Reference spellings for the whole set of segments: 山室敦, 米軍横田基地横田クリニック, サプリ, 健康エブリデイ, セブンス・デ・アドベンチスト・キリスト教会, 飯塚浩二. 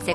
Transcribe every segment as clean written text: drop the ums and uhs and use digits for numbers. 世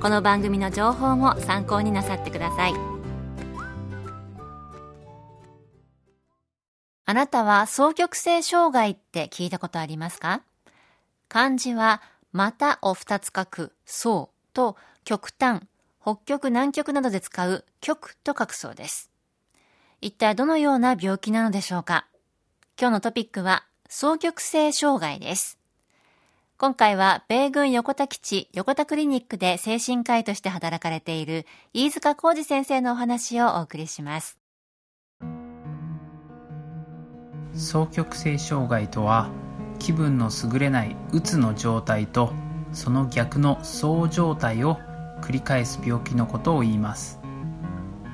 この番組の情報も参考になさってください。あなたは双極性障害って聞いたことありますか？漢字はまたを2つ書くそうと極端、北極南極などで使う極と書くそうです。一体どのような病気なのでしょうか？今日のトピックは双極性障害です。今回は米軍横田基地横田クリニックで精神科医として働かれている飯塚浩二先生のお話をお送りします。双極性障害とは気分の優れないうつの状態とその逆のそう状態を繰り返す病気のことを言います。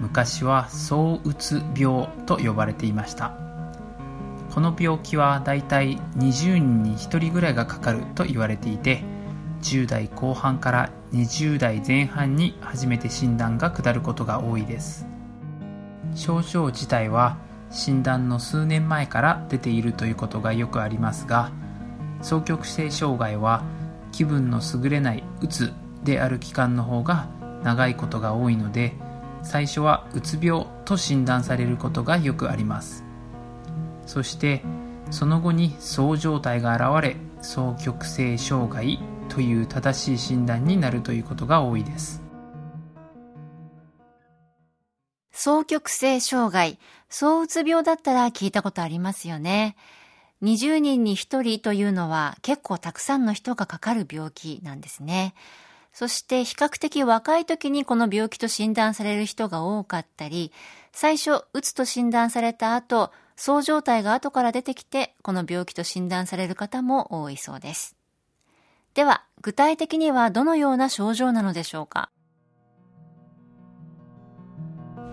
昔はそううつ病と呼ばれていました。この病気はだいたい20人に1人ぐらいがかかると言われていて、10代後半から20代前半に初めて診断が下ることが多いです。症状自体は診断の数年前から出ているということがよくありますが、双極性障害は気分の優れないうつである期間の方が長いことが多いので、最初はうつ病と診断されることがよくあります。そしてその後にそう状態が現れ双極性障害という正しい診断になるということが多いです。双極性障害、そううつ病だったら聞いたことありますよね。20人に1人というのは結構たくさんの人がかかる病気なんですね。そして比較的若い時にこの病気と診断される人が多かったり、最初うつと診断された後そう状態が後から出てきてこの病気と診断される方も多いそうです。では具体的にはどのような症状なのでしょうか？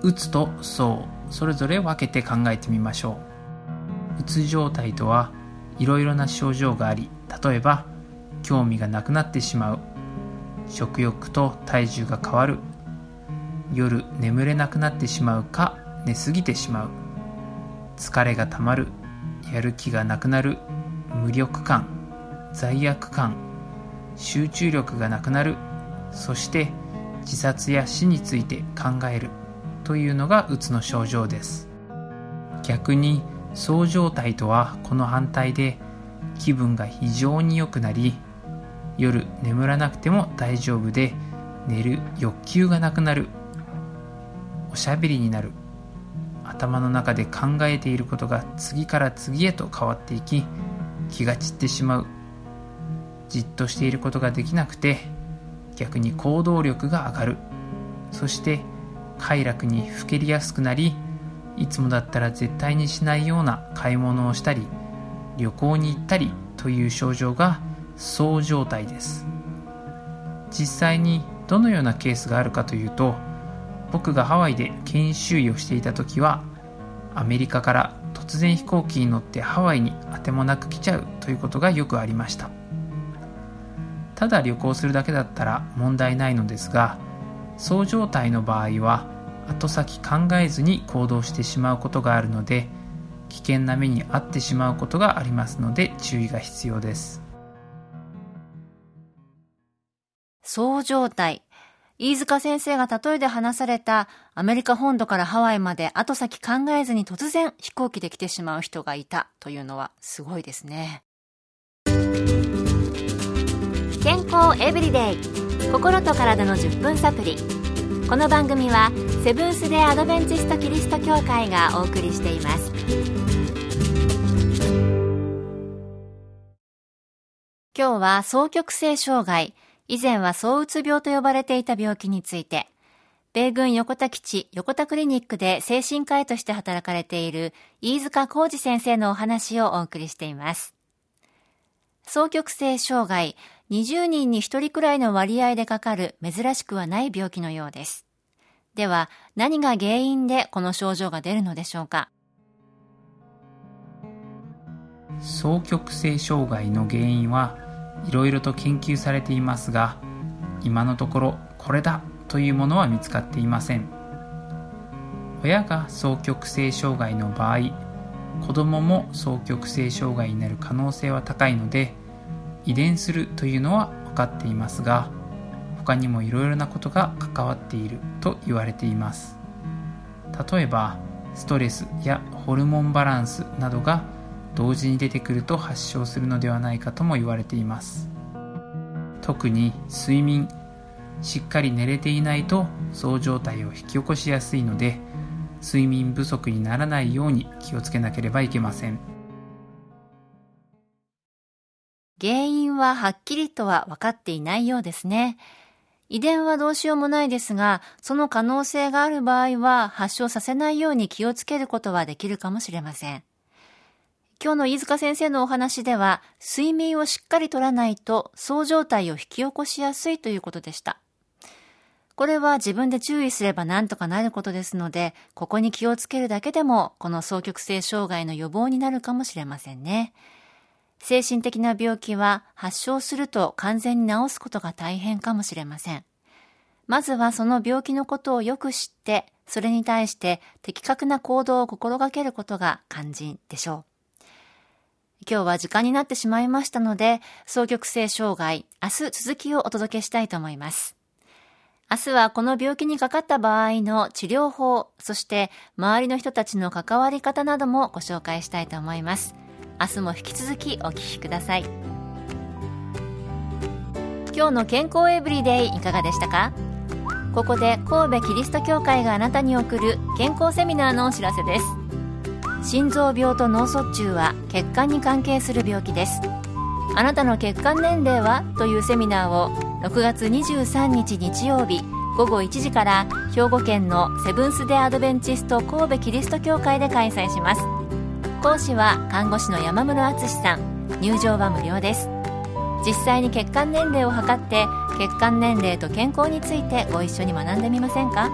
うつとそう、それぞれ分けて考えてみましょう。うつ状態とはいろいろな症状があり、例えば興味がなくなってしまう、食欲と体重が変わる、夜眠れなくなってしまうか寝すぎてしまう、疲れがたまる、やる気がなくなる、無力感、罪悪感、集中力がなくなる、そして自殺や死について考えるというのがうつの症状です。逆にそう状態とはこの反対で気分が非常に良くなり、夜眠らなくても大丈夫で寝る欲求がなくなる、おしゃべりになる、頭の中で考えていることが次から次へと変わっていき、気が散ってしまう、じっとしていることができなくて逆に行動力が上がる、そして快楽にふけりやすくなり、いつもだったら絶対にしないような買い物をしたり旅行に行ったりという症状がそう状態です。実際にどのようなケースがあるかというと、僕がハワイで研修医をしていた時はアメリカから突然飛行機に乗ってハワイにあてもなく来ちゃうということがよくありました。ただ旅行するだけだったら問題ないのですが、そう状態の場合は後先考えずに行動してしまうことがあるので、危険な目に遭ってしまうことがありますので注意が必要です。そう状態、飯塚先生が例えで話されたアメリカ本土からハワイまで後先考えずに突然飛行機で来てしまう人がいたというのはすごいですね。健康エブリデイ、心と体の10分サプリ。この番組はセブンス・デ・アドベンチスト・キリスト教会がお送りしています。今日は双極性障害、以前は躁うつ病と呼ばれていた病気について、米軍横田基地横田クリニックで精神科医として働かれている飯塚浩二先生のお話をお送りしています。双極性障害、20人に1人くらいの割合でかかる珍しくはない病気のようです。では何が原因でこの症状が出るのでしょうか。双極性障害の原因はいろいろと研究されていますが、今のところこれだというものは見つかっていません。親が双極性障害の場合、子どもも双極性障害になる可能性は高いので、遺伝するというのは分かっていますが、他にもいろいろなことが関わっていると言われています。例えばストレスやホルモンバランスなどが同時に出てくると発症するのではないかとも言われています。特に睡眠、しっかり寝れていないとそう状態を引き起こしやすいので、睡眠不足にならないように気をつけなければいけません。原因ははっきりとは分かっていないようですね。遺伝はどうしようもないですが、その可能性がある場合は発症させないように気をつけることはできるかもしれません。今日の飯塚先生のお話では、睡眠をしっかりとらないとそう状態を引き起こしやすいということでした。これは自分で注意すればなんとかなることですので、ここに気をつけるだけでもこの双極性障害の予防になるかもしれませんね。精神的な病気は発症すると完全に治すことが大変かもしれません。まずはその病気のことをよく知って、それに対して的確な行動を心がけることが肝心でしょう。今日は時間になってしまいましたので、双極性障害、明日続きをお届けしたいと思います。明日はこの病気にかかった場合の治療法、そして周りの人たちの関わり方などもご紹介したいと思います。明日も引き続きお聞きください。今日の健康エブリデイいかがでしたか。ここで神戸キリスト教会があなたに送る健康セミナーのお知らせです。心臓病と脳卒中は血管に関係する病気です。あなたの血管年齢はというセミナーを6月23日日曜日午後1時から兵庫県のセブンス・デ・アドベンチスト神戸キリスト教会で開催します。講師は看護師の山室敦さん。入場は無料です。実際に血管年齢を測って血管年齢と健康についてご一緒に学んでみませんか。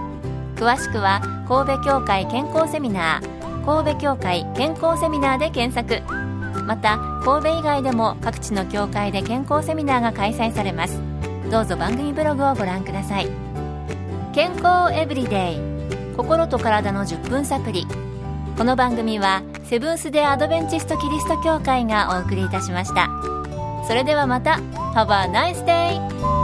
詳しくは神戸教会健康セミナー、神戸教会健康セミナーで検索。また神戸以外でも各地の教会で健康セミナーが開催されます。どうぞ番組ブログをご覧ください。健康エブリデイ、心と体の10分サプリ。この番組はセブンス・デ・アドベンチスト・キリスト教会がお送りいたしました。それではまた。 Have a nice day!